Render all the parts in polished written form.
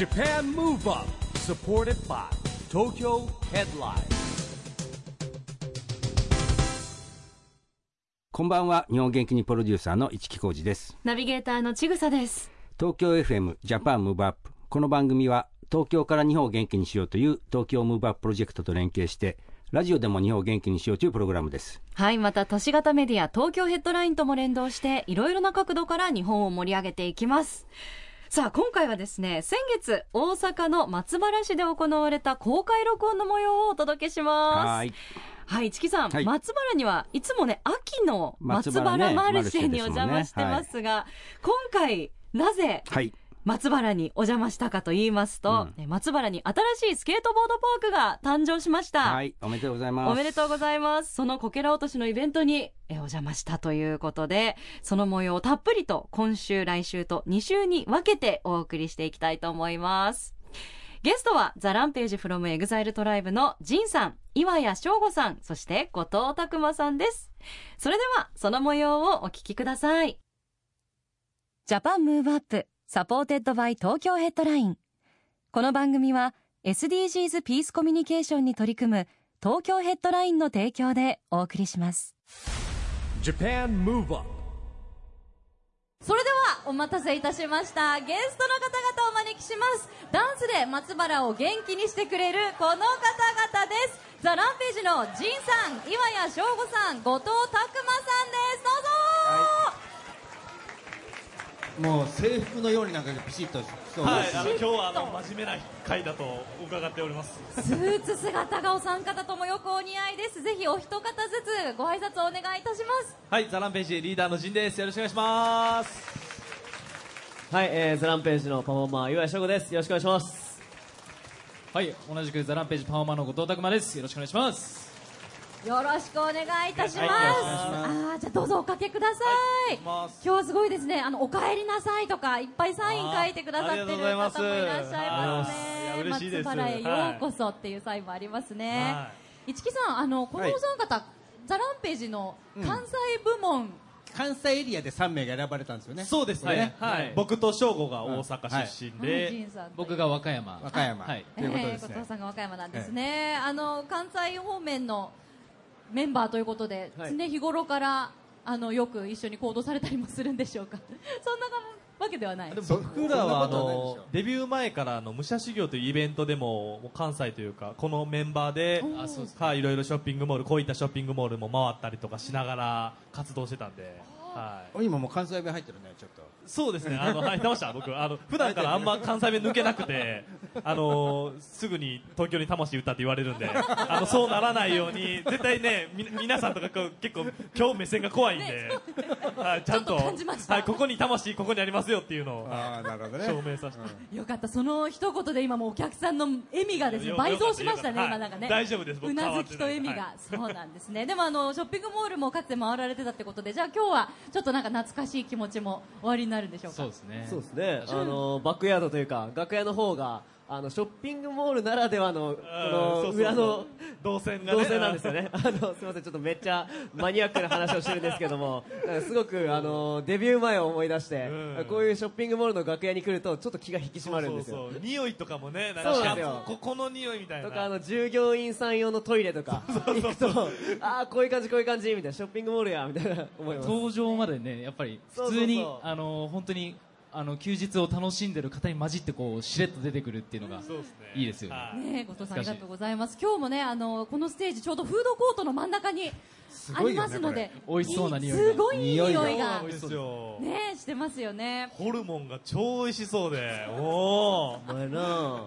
JAPAN MOVE UP Supported by Tokyo Headline こんばんは。日本元気にプロデューサーのIchiki Kojiです。ナビゲーターのChigusaです。東京 FM JAPAN MOVE UP、 この番組は東京から日本を元気にしようという東京 Move Up プロジェクトと連携してラジオでも日本を元気にしようというプログラムです。はい、また都市型メディア東京ヘッドラインとも連動していろいろな角度から日本を盛り上げていきます。さあ今回はですね、先月大阪の松原市で行われた公開録音の模様をお届けします。はい。はい、市木さん、はい、松原にはいつもね、秋の松原マルシェにお邪魔してますが、今回なぜ、はい松原にお邪魔したかと言いますと、松原に新しいスケートボードパークが誕生しました。はい、おめでとうございます。おめでとうございます。そのこけら落としのイベントにお邪魔したということで、その模様をたっぷりと今週来週と2週に分けてお送りしていきたいと思います。ゲストはザ・ランページ from EXILE トライブのJinさん、岩谷翔吾さん、そして後藤拓馬さんです。それではその模様をお聞きください。ジャパンムーブアップサポーテッドバイ東京ヘッドライン。この番組は SDGs ピースコミュニケーションに取り組む東京ヘッドラインの提供でお送りします。 Japan Move Up。 それではお待たせいたしました。ゲストの方々をお招きします。ダンスで松原を元気にしてくれるこの方々です。ザ・ランページのJinさん、岩谷翔吾さん、後藤拓馬さんです。どうぞ。もう制服のようになんかピシッとそう、はい、今日は真面目な回だと伺っております。スーツ姿がお三方ともよくお似合いです。ぜひお一方ずつご挨拶をお願いいたします。はい、ザ・ランページリーダーのJinです。よろしくお願いします。はい、ザ・ランページのパフォーマー岩井翔吾です。よろしくお願いします。はい、同じくザ・ランページパフォーマーの後藤拓馬です。よろしくお願いします。よろしくお願いいたします。あ、じゃあどうぞおかけください。はい、今日はすごいですね。お帰りなさいとかいっぱいサイン書いてくださってる方もいらっしゃいますね。嬉しいです。松原へようこそっていうサインもありますね。はい、市木さん、このお三方、はい、ザ・ランページの関西部門、関西エリアで3名が選ばれたんですよね。そうですね。はい、僕と翔吾が大阪出身で、はい、僕が和歌山、はい、ということですね。後藤さんが和歌山なんですね。関西方面のメンバーということで、常日頃からよく一緒に行動されたりもするんでしょうか。そんなわけではない。でも僕らはデビュー前から武者修行というイベントでも関西というかこのメンバーでいろいろショッピングモール、こういったショッピングモールも回ったりとかしながら活動してたんで、はい、今もう関西弁入ってるね。ちょっとそうですね、入ってました。僕普段からあんま関西弁抜けなくてすぐに東京に魂売ったって言われるんでそうならないように絶対ね、皆さんとか結構今日目線が怖いんで、ね、はい、ちゃんと感じました。はい、ここに魂ここにありますよっていうのをなるほど、ね、証明させて、うん、よかった。その一言で今もうお客さんの笑みがですね倍増しましたね。今なんかね、大丈夫です。僕うなずきと笑みが、はい、そうなんですね。でもショッピングモールもかつて回られてたってことで、じゃあ今日はちょっとなんか懐かしい気持ちも終わりになるんでしょうか。そうですね。そうですね。バックヤードというか楽屋の方がショッピングモールならではのこの裏の動線がね、動線なんですよね。すみません、ちょっとめっちゃマニアックな話をしてるんですけども、すごくデビュー前を思い出して、こういうショッピングモールの楽屋に来るとちょっと気が引き締まるんですよ。そう匂いとかもね、なんかそうですよ。この匂いみたいな。とか従業員さん用のトイレとか行くと、ああこういう感じこういう感じみたいな、ショッピングモールやみたいな思います。登場までね、やっぱり普通に本当に。休日を楽しんでる方に混じってこうしれっと出てくるっていうのがいいですよね。後藤さんありがとうございます。今日もねこのステージちょうどフードコートの真ん中にありますので、美味しそうな匂いが、すごいいい匂いがねしてますよね。ホルモンが超美味しそうで、おお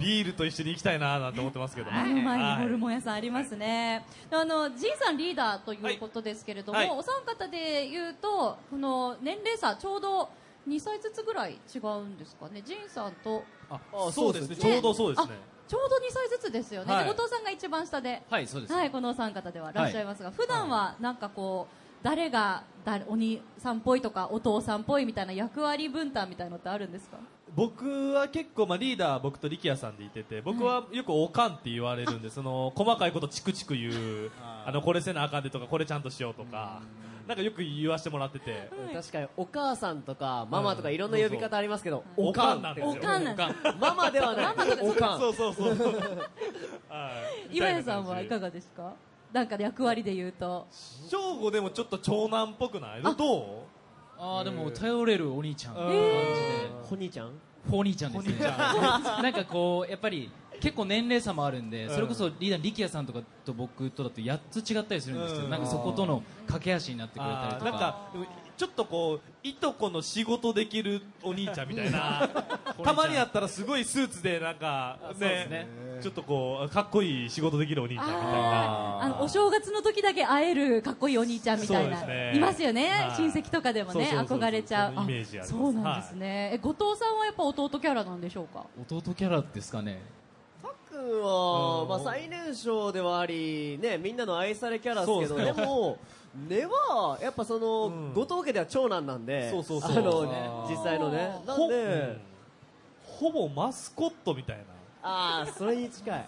ビールと一緒に行きたいななんて思ってますけど、前にホルモン屋さんありますね。Jinさんリーダーということですけれども、お三方でいうとこの年齢差ちょうど2歳ずつぐらい違うんですかね。Jinさんとそうですね、ちょうどそうですね。ちょうど2歳ずつですよね。後藤さんが一番下で、はい、そうですね。はい、このお三方ではいらっしゃいますが、普段はなんかこう誰がお兄さんっぽいとかお父さんっぽいみたいな役割分担みたいなのってあるんですか。僕は結構、リーダー僕と力也さんでいてて、僕はよくおかんって言われるんで、その細かいことチクチク言うこれせなあかんでとかこれちゃんとしようとかなんかよく言わせてもらってて、確かにお母さんとかママとかいろんな呼び方ありますけど、おかんなんですよ。ママではないおかん。そうそうそうそう岩谷さんはいかがですか？なんか役割で言うと正吾でもちょっと長男っぽくない？どう？あーでも頼れるお兄ちゃんって感じで、お兄ちゃん？フォーニーちゃんですね。なんかこうやっぱり結構年齢差もあるんで、それこそリーダー力也さんとかと僕とだと8つ違ったりするんですけど、なんかそことの駆け足になってくれたりとか、なんかちょっとこういとこの仕事できるお兄ちゃんみたいなたまにあったらすごいスーツでなんかね、ちょっとこうかっこいい仕事できるお兄ちゃんみたいな、あのお正月の時だけ会えるかっこいいお兄ちゃんみたいないますよね、親戚とかでもね、憧れちゃうイメージあります。そうなんですね。後藤さんはやっぱ弟キャラなんでしょうか？弟キャラですかね。僕はまあ最年少ではありね、みんなの愛されキャラですけど、でも根はやっぱその後藤家では長男なんで、実際のね、なんでほぼマスコットみたいな。ああ、それに近い。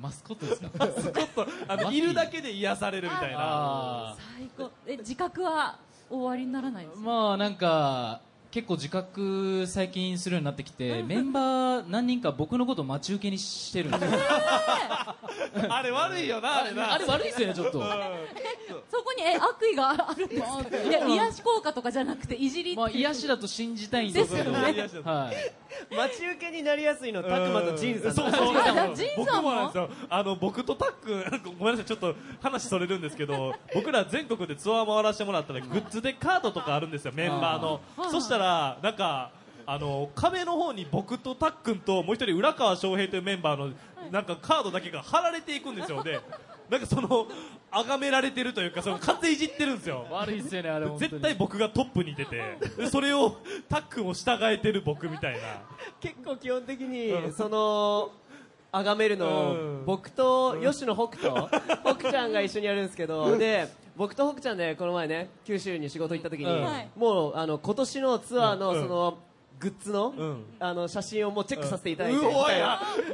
マスコットですか？マスコット、いるだけで癒されるみたいな。最高。自覚は終わりにならないですか？まあなんか結構自覚最近するようになってきて、メンバー何人か僕のことを待ち受けにしてるんですよ。あれ悪いよな、あれ悪いですよね、ちょっと。そこに悪意があるんですか？いや、癒し効果とかじゃなくていじりっていう、まあ癒しだと信じたいんですけど、待ち受けになりやすいのはタクマとジンさん。そうそう、僕もなんですよ。僕とタック、ごめんなさい、ちょっと話それるんですけど、僕ら全国でツアー回らせてもらったらグッズでカードとかあるんですよ、メンバーの。そしたらなんか壁の方に僕とタックンともう一人浦川翔平というメンバーのなんかカードだけが貼られていくんですよ。でなんかその崇められてるというか、その完全いじってるんですよ。悪いっすよね、あれ。絶対僕がトップに出て、それをタックンを従えてる僕みたいな。結構基本的にその崇めるの、僕と吉野北斗、北ちゃんが一緒にやるんですけど、で僕と北ちゃんでこの前ね、九州に仕事行った時に、もう今年のツアーのそのグッズの、写真をもうチェックさせていただいて、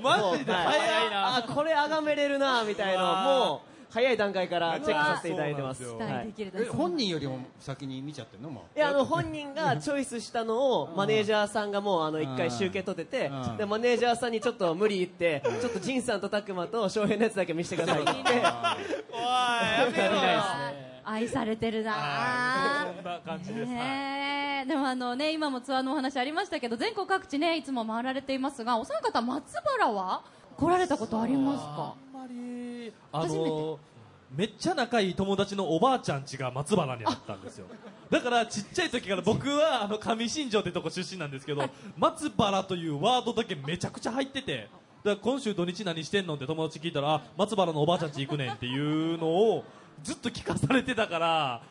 マジで早いな、これあがめれるなみたいな、もう早い段階からチェックさせていただいてます。本人よりも先に見ちゃってるの？いや、本人がチョイスしたのをマネージャーさんがもう一回集計取ってて、でマネージャーさんにちょっと無理言って、ちょっと仁さんと拓磨と翔平のやつだけ見せてくださいって。おい、やめろよ。愛されてるな。そんな感じです。でも今もツアーのお話ありましたけど、全国各地ね、いつも回られていますが、お三方松原は来られたことありますか？あんまり。めっちゃ仲いい友達のおばあちゃん家が松原にあったんですよ。だからちっちゃい時から僕は上新庄ってとこ出身なんですけど、松原というワードだけめちゃくちゃ入ってて、だから今週土日何してんのって友達聞いたら、松原のおばあちゃん家行くねんっていうのをずっと聞かされてたから、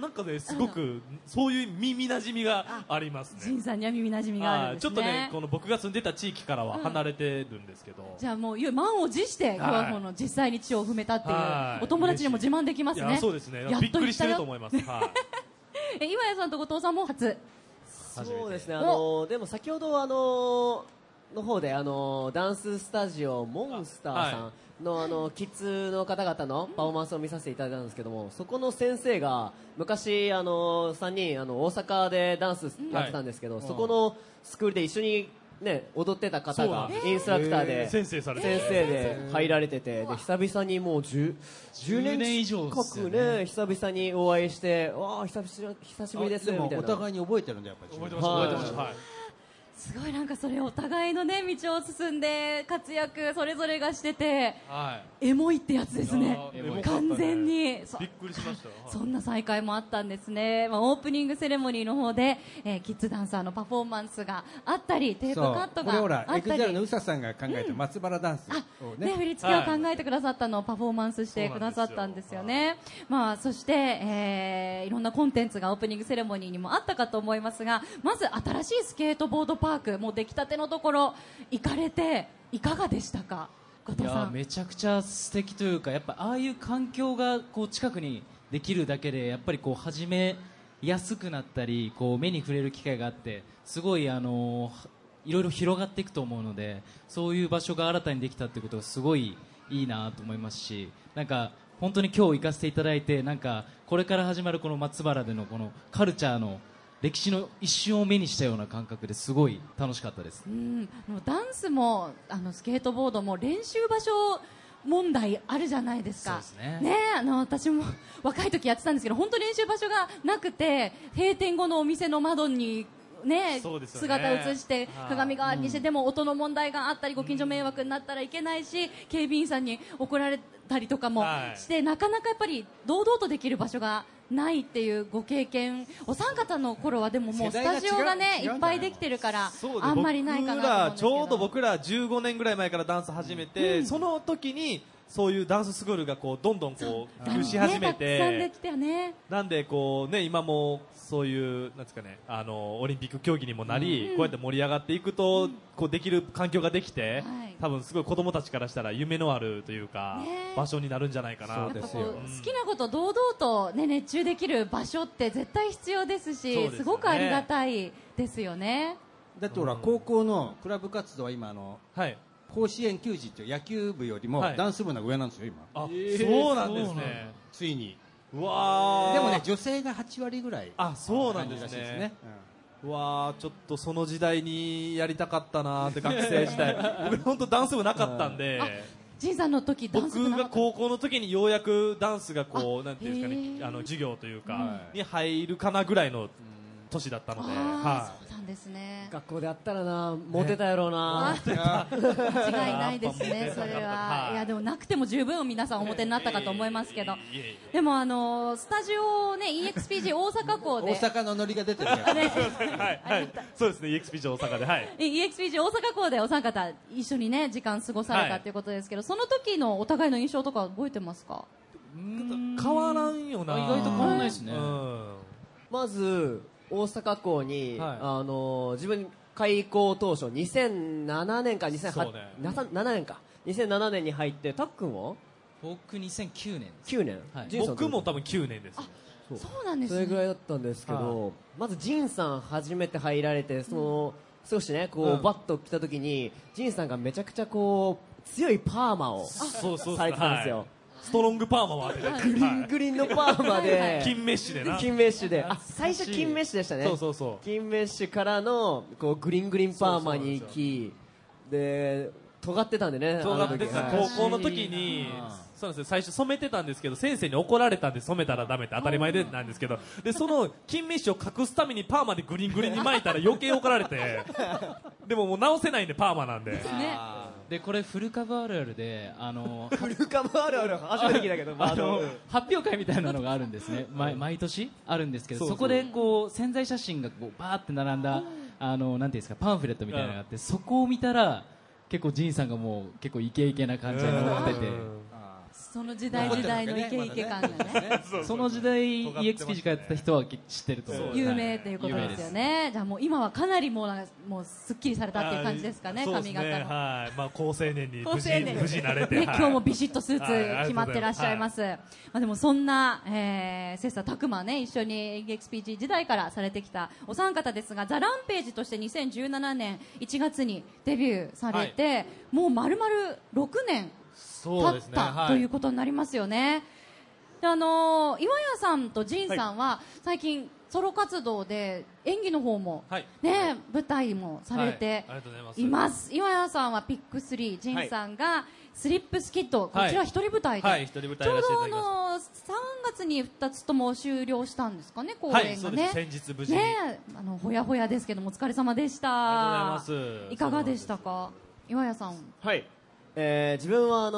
なんかね、すごくそういう耳なじみがありますね。仁さんには耳なじみがあるんですね。ちょっとね、この僕が住んでた地域からは離れてるんですけど、じゃあもう満を持して今日は実際に地を踏めたっていう、お友達にも自慢できますね。そうですね、びっくりしてると思います。岩谷さんと後藤さんも初。そうですね、でも先ほどの方でダンススタジオモンスターさんのキッズの方々のパフォーマンスを見させていただいたんですけども、そこの先生が昔3人大阪でダンスやってたんですけど、そこのスクールで一緒にね、踊ってた方がインストラクターで先生で入られてて、久々にもう10年以上近くね、久々にお会いして、わあ久しぶりですみたいな。お互いに覚えてるんだ、やっぱり。覚えてました、覚えてました。すごい、なんかそれお互いのね、道を進んで活躍それぞれがしてて、エモいってやつですね、完全に。びっくりしました。そんな再会もあったんですね。オープニングセレモニーの方でキッズダンサーのパフォーマンスがあったり、テープカットがあったり、EXPG の宇佐さんが考えた松原ダンスをね、振り付けを考えてくださったのをパフォーマンスしてくださったんですよね。まあそしていろんなコンテンツがオープニングセレモニーにもあったかと思いますが、まず新しいスケートボードパーク、もう出来たてのところ行かれていかがでしたか、後藤さん。めちゃくちゃ素敵というか、やっぱああいう環境がこう近くにできるだけで、やっぱりこう始めやすくなったり、こう目に触れる機会があって、すごいいろいろ広がっていくと思うので、そういう場所が新たにできたってことがすごいいいなと思いますし、なんか本当に今日行かせていただいて、なんかこれから始まるこの松原でのこのカルチャーの歴史の一瞬を目にしたような感覚ですごい楽しかったです。うん、もうダンスもスケートボードも練習場所問題あるじゃないですか。そうですね。ね、私も若い時やってたんですけど、本当練習場所がなくて、閉店後のお店の窓にね、姿映して鏡代わりにして、でも音の問題があったりご近所迷惑になったらいけないし、警備員さんに怒られたりとかもして、なかなかやっぱり堂々とできる場所がないっていうご経験、お三方の頃はでももうスタジオがねいっぱいできてるから、あんまりないかなと思うんですけど、ちょうど僕ら15年ぐらい前からダンス始めて、その時にそういうダンススクールがこうどんどんこう普及し始めて、たくさんできたよね。なんでこうね、今もそういうなんですかね、オリンピック競技にもなり、こうやって盛り上がっていくと、こうできる環境ができて、多分すごい子供たちからしたら夢のあるというか、場所になるんじゃないかな。そうですよ。好きなこと堂々とね熱中できる場所って絶対必要ですし、すごくありがたいですよね。だってほら高校のクラブ活動は今はい。甲子園球児っていう野球部よりもダンス部の上なんですよ今。あ、そうなんですね。ついに。うわ。でもね、女性が8割ぐらい。あ、そうなんですね。うわ、ちょっとその時代にやりたかったなって学生時代。僕本当ダンス部なかったんで。仁さんの時ダンス部なかった。僕が高校の時にようやくダンスがこうなんていうんですかね、授業というかに入るかなぐらいの年だったので。はい。ですね、学校であったらな、モテたやろうな、間違いないですね、それは。いやでもなくても十分皆さんおモテになったかと思いますけど、でもスタジオね、 EXPG 大阪校で大阪のノリが出てるからね。そうですね、 EXPG 大阪で、はい、EXPG 大阪校でお三方一緒にね時間過ごされたということですけど、その時のお互いの印象とか覚えてますか？変わらんよな、意外と変わらないですね。まず大阪校に、自分開校当初2007年に入って、たっくんは僕2009年です。僕も多分9年です。そうなんですね。それぐらいだったんですけど、まずジンさん初めて入られて、その少しねこうバッと来た時にジンさんがめちゃくちゃこう強いパーマをされてたんですよ。ストロングパーマはグリングリンのパーマで金メッシュでな、金メッシュで、あ、最初金メッシュでしたね。そうそうそう、金メッシュからのこうグリングリンパーマに行きで、尖ってたんでね、尖ってた高校の時に。そうなんですよ、最初染めてたんですけど、先生に怒られたんで、染めたらダメって当たり前でなんですけど、でその金メッシュを隠すためにパーマでグリングリンに巻いたら余計怒られてでももう直せないんでパーマなんでで、これフルカバーあるあるで、フルカバーあるある初めて聞いたけど、発表会みたいなのがあるんですね。毎年あるんですけど、そこでこう宣材写真がこうバーって並んだ、なんていうんですか、パンフレットみたいなのがあって、そこを見たら結構ジンさんがもう結構イケイケな感じになってて、その時代時代のイケイケ感がね、その時代 EXPG からやってた人は知ってると思う、有名ということですよね。じゃあもう今はかなりもうすっきりされたっていう感じですかね、髪型の。はい、まあ好青年に無事慣れて、今日もビシッとスーツ決まってらっしゃいます。まあでもそんな切磋琢磨ね、一緒に EXPG 時代からされてきたお三方ですが、ザ・ランページとして2017年1月にデビューされて、もう丸々6年経ったということになりますよね。で、岩屋さんと仁さんは最近ソロ活動で演技の方もね、舞台もされています。岩屋さんはピック3、仁さんがスリップスキット、こちら一人舞台で、ちょうど3月に2つとも終了したんですかね、公演がね。先日無事にほやほやですけども、お疲れ様でした。いかがでしたか、岩屋さん。はい。自分は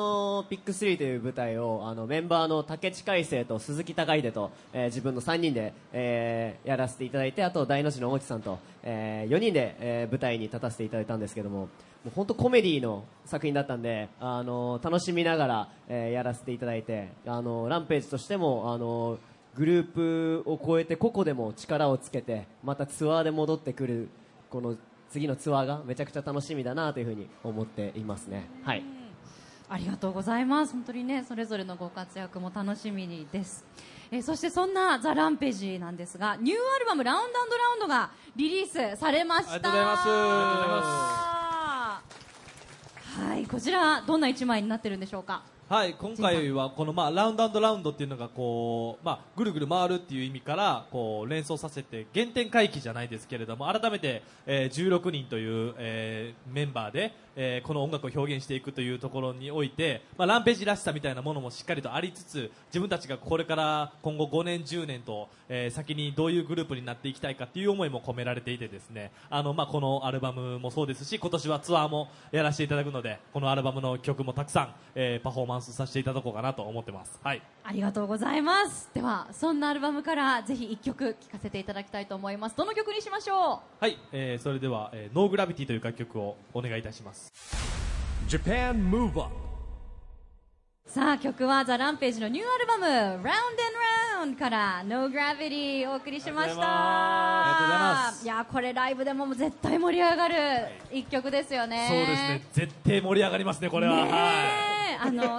ピック3という舞台をメンバーの竹地海生と鈴木高秀と、自分の3人で、やらせていただいて、あと大の字の大木さんと、4人で、舞台に立たせていただいたんですけども、本当コメディの作品だったんで、楽しみながら、やらせていただいて、ランページとしてもグループを超えて個々でも力をつけて、またツアーで戻ってくるこの次のツアーがめちゃくちゃ楽しみだなというふうに思っていますね。はい、ありがとうございます。本当にね、それぞれのご活躍も楽しみにです。そしてそんなザ・ランページなんですが、ニューアルバムラウンド&ラウンドがリリースされました。ありがとうございます。はい、こちらどんな一枚になってるんでしょうか。はい、今回はこの、ラウンド&ラウンドっていうのがこう、ぐるぐる回るっていう意味からこう連想させて原点回帰じゃないですけれども、改めて、16人という、メンバーで、この音楽を表現していくというところにおいて、ランページらしさみたいなものもしっかりとありつつ、自分たちがこれから今後5年10年と、先にどういうグループになっていきたいかっていう思いも込められていてですね、このアルバムもそうですし、今年はツアーもやらせていただくので、このアルバムの曲もたくさん、パフォーマンスさせていただこうかなと思ってます、はい、ありがとうございます。ではそんなアルバムからぜひ1曲聴かせていただきたいと思います。どの曲にしましょう？はい、それでは、No Gravity という楽曲をお願いいたします。 JAPAN MOVE UP。 さあ曲は The Rampage のニューアルバム Round and Round から No Gravity お送りしました。ありがとうございます。いやこれライブでも絶対盛り上がる1曲ですよね、はい、そうですね、絶対盛り上がりますねこれは。ね、はい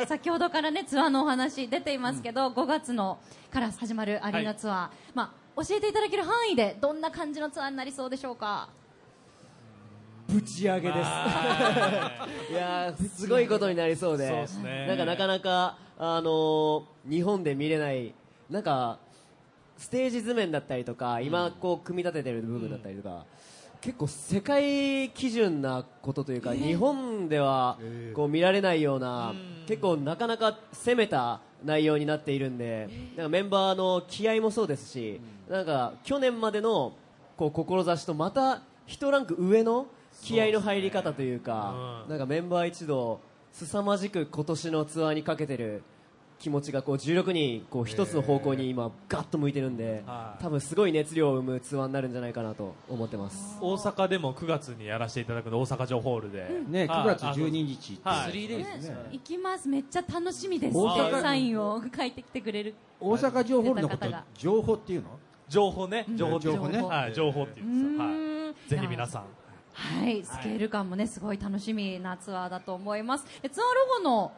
先ほどから、ね、ツアーのお話出ていますけど、5月のから始まるアリーナツアー、はい、教えていただける範囲でどんな感じのツアーになりそうでしょうか？ぶち上げですいやすごいことになりそうで、そうですね、なかなか、日本で見れないなんかステージ図面だったりとか、今こう組み立ててる部分だったりとか、結構世界基準なことというか、日本ではこう見られないような、結構なかなか攻めた内容になっているんで、なんかメンバーの気合もそうですし、なんか去年までのこう志とまた一ランク上の気合の入り方というか、なんかメンバー一同凄まじく今年のツアーにかけてる気持ちがこう16人こう一つの方向に今ガッと向いてるんで、多分すごい熱量を生むツアーになるんじゃないかなと思ってます。大阪でも9月にやらせていただくの、大阪城ホールで、ね、9月12日3デイズですね。行きます。めっちゃ楽しみです。サインを書いてきてくれる大阪城ホールのこと情報っていうの、情報ね、情報っていうんです。ぜひ皆さん、はい、スケール感もねすごい楽しみなツアーだと思います。ツアーロゴの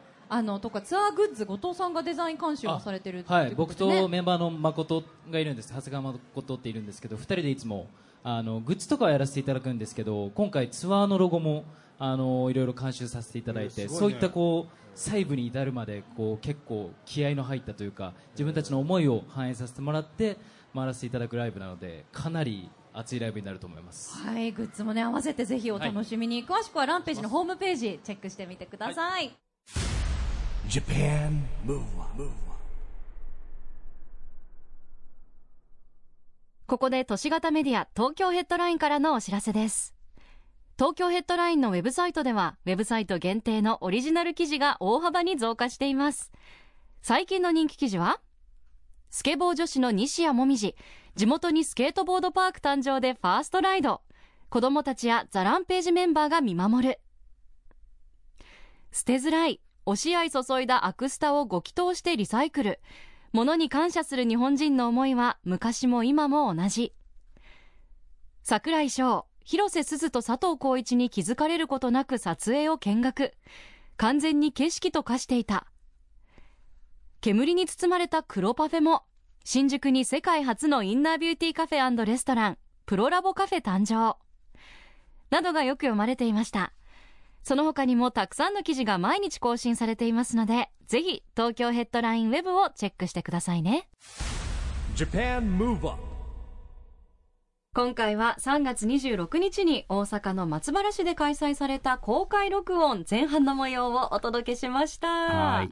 とかツアーグッズ、後藤さんがデザイン監修をされてるっていうことですね。僕とメンバーの誠がいるんです、長谷川誠っているんですけど、2人でいつもグッズとかはやらせていただくんですけど、今回ツアーのロゴもいろいろ監修させていただいて、そういったこう細部に至るまでこう結構気合いの入ったというか、自分たちの思いを反映させてもらって回らせていただくライブなので、かなり熱いライブになると思います。はい、グッズもね合わせてぜひお楽しみに、はい、詳しくはランページのホームページチェックしてみてください、はい。JAPAN MOVE UP。 ここで都市型メディア東京ヘッドラインからのお知らせです。東京ヘッドラインのウェブサイトでは、ウェブサイト限定のオリジナル記事が大幅に増加しています。最近の人気記事は、スケボー女子の西矢椛、地元にスケートボードパーク誕生でファーストライド、子どもたちやザランページメンバーが見守る、捨てづらい、押し合い注いだアクスタをご祈祷してリサイクル、物に感謝する日本人の思いは昔も今も同じ、櫻井翔、広瀬すずと佐藤浩市に気づかれることなく撮影を見学、完全に景色と化していた、煙に包まれた黒パフェも、新宿に世界初のインナービューティーカフェ&レストランプロラボカフェ誕生などがよく読まれていました。その他にもたくさんの記事が毎日更新されていますので、ぜひ東京ヘッドラインウェブをチェックしてくださいね。 JAPAN MOVE UP。 今回は3月26日に大阪の松原市で開催された公開録音前半の模様をお届けしました。はい、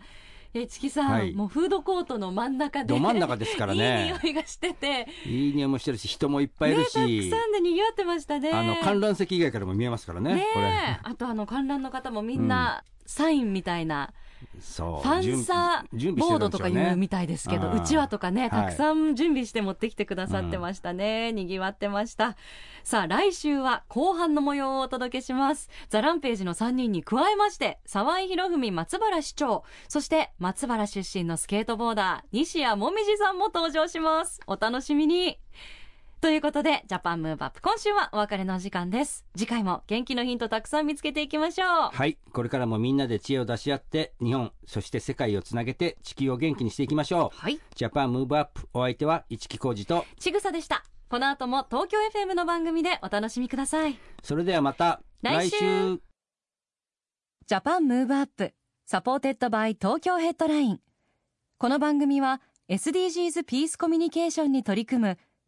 Ichikiさん、はい、もうフードコートの真ん中で、ど真ん中ですからね、いい匂いがしてて、いい匂いもしてるし、人もいっぱいいるし、たくさんでにぎわってましたね。観覧席以外からも見えますから ね、 これあと観覧の方もみんな、サインみたいな、そうファンサーボードとかいうみたいですけど、うちわとかね、たくさん準備して持ってきてくださってましたね、にぎわってました。さあ来週は後半の模様をお届けします。ザ・ランページの3人に加えまして、沢井博文松原市長、そして松原出身のスケートボーダー西矢椛さんも登場します。お楽しみに。ということで JAPAN MOVE UP、 今週はお別れの時間です。次回も元気のヒントたくさん見つけていきましょう。はい、これからもみんなで知恵を出し合って、日本そして世界をつなげて地球を元気にしていきましょう。はい、 JAPAN MOVE UP、 お相手はIchiki KojiとChigusaでした。この後も東京 FM の番組でお楽しみください。それではまた来週。 JAPAN MOVE UP サポーテッドバイ東京ヘッドライン。この番組は SDGs ピースコミュニケーションに取り組む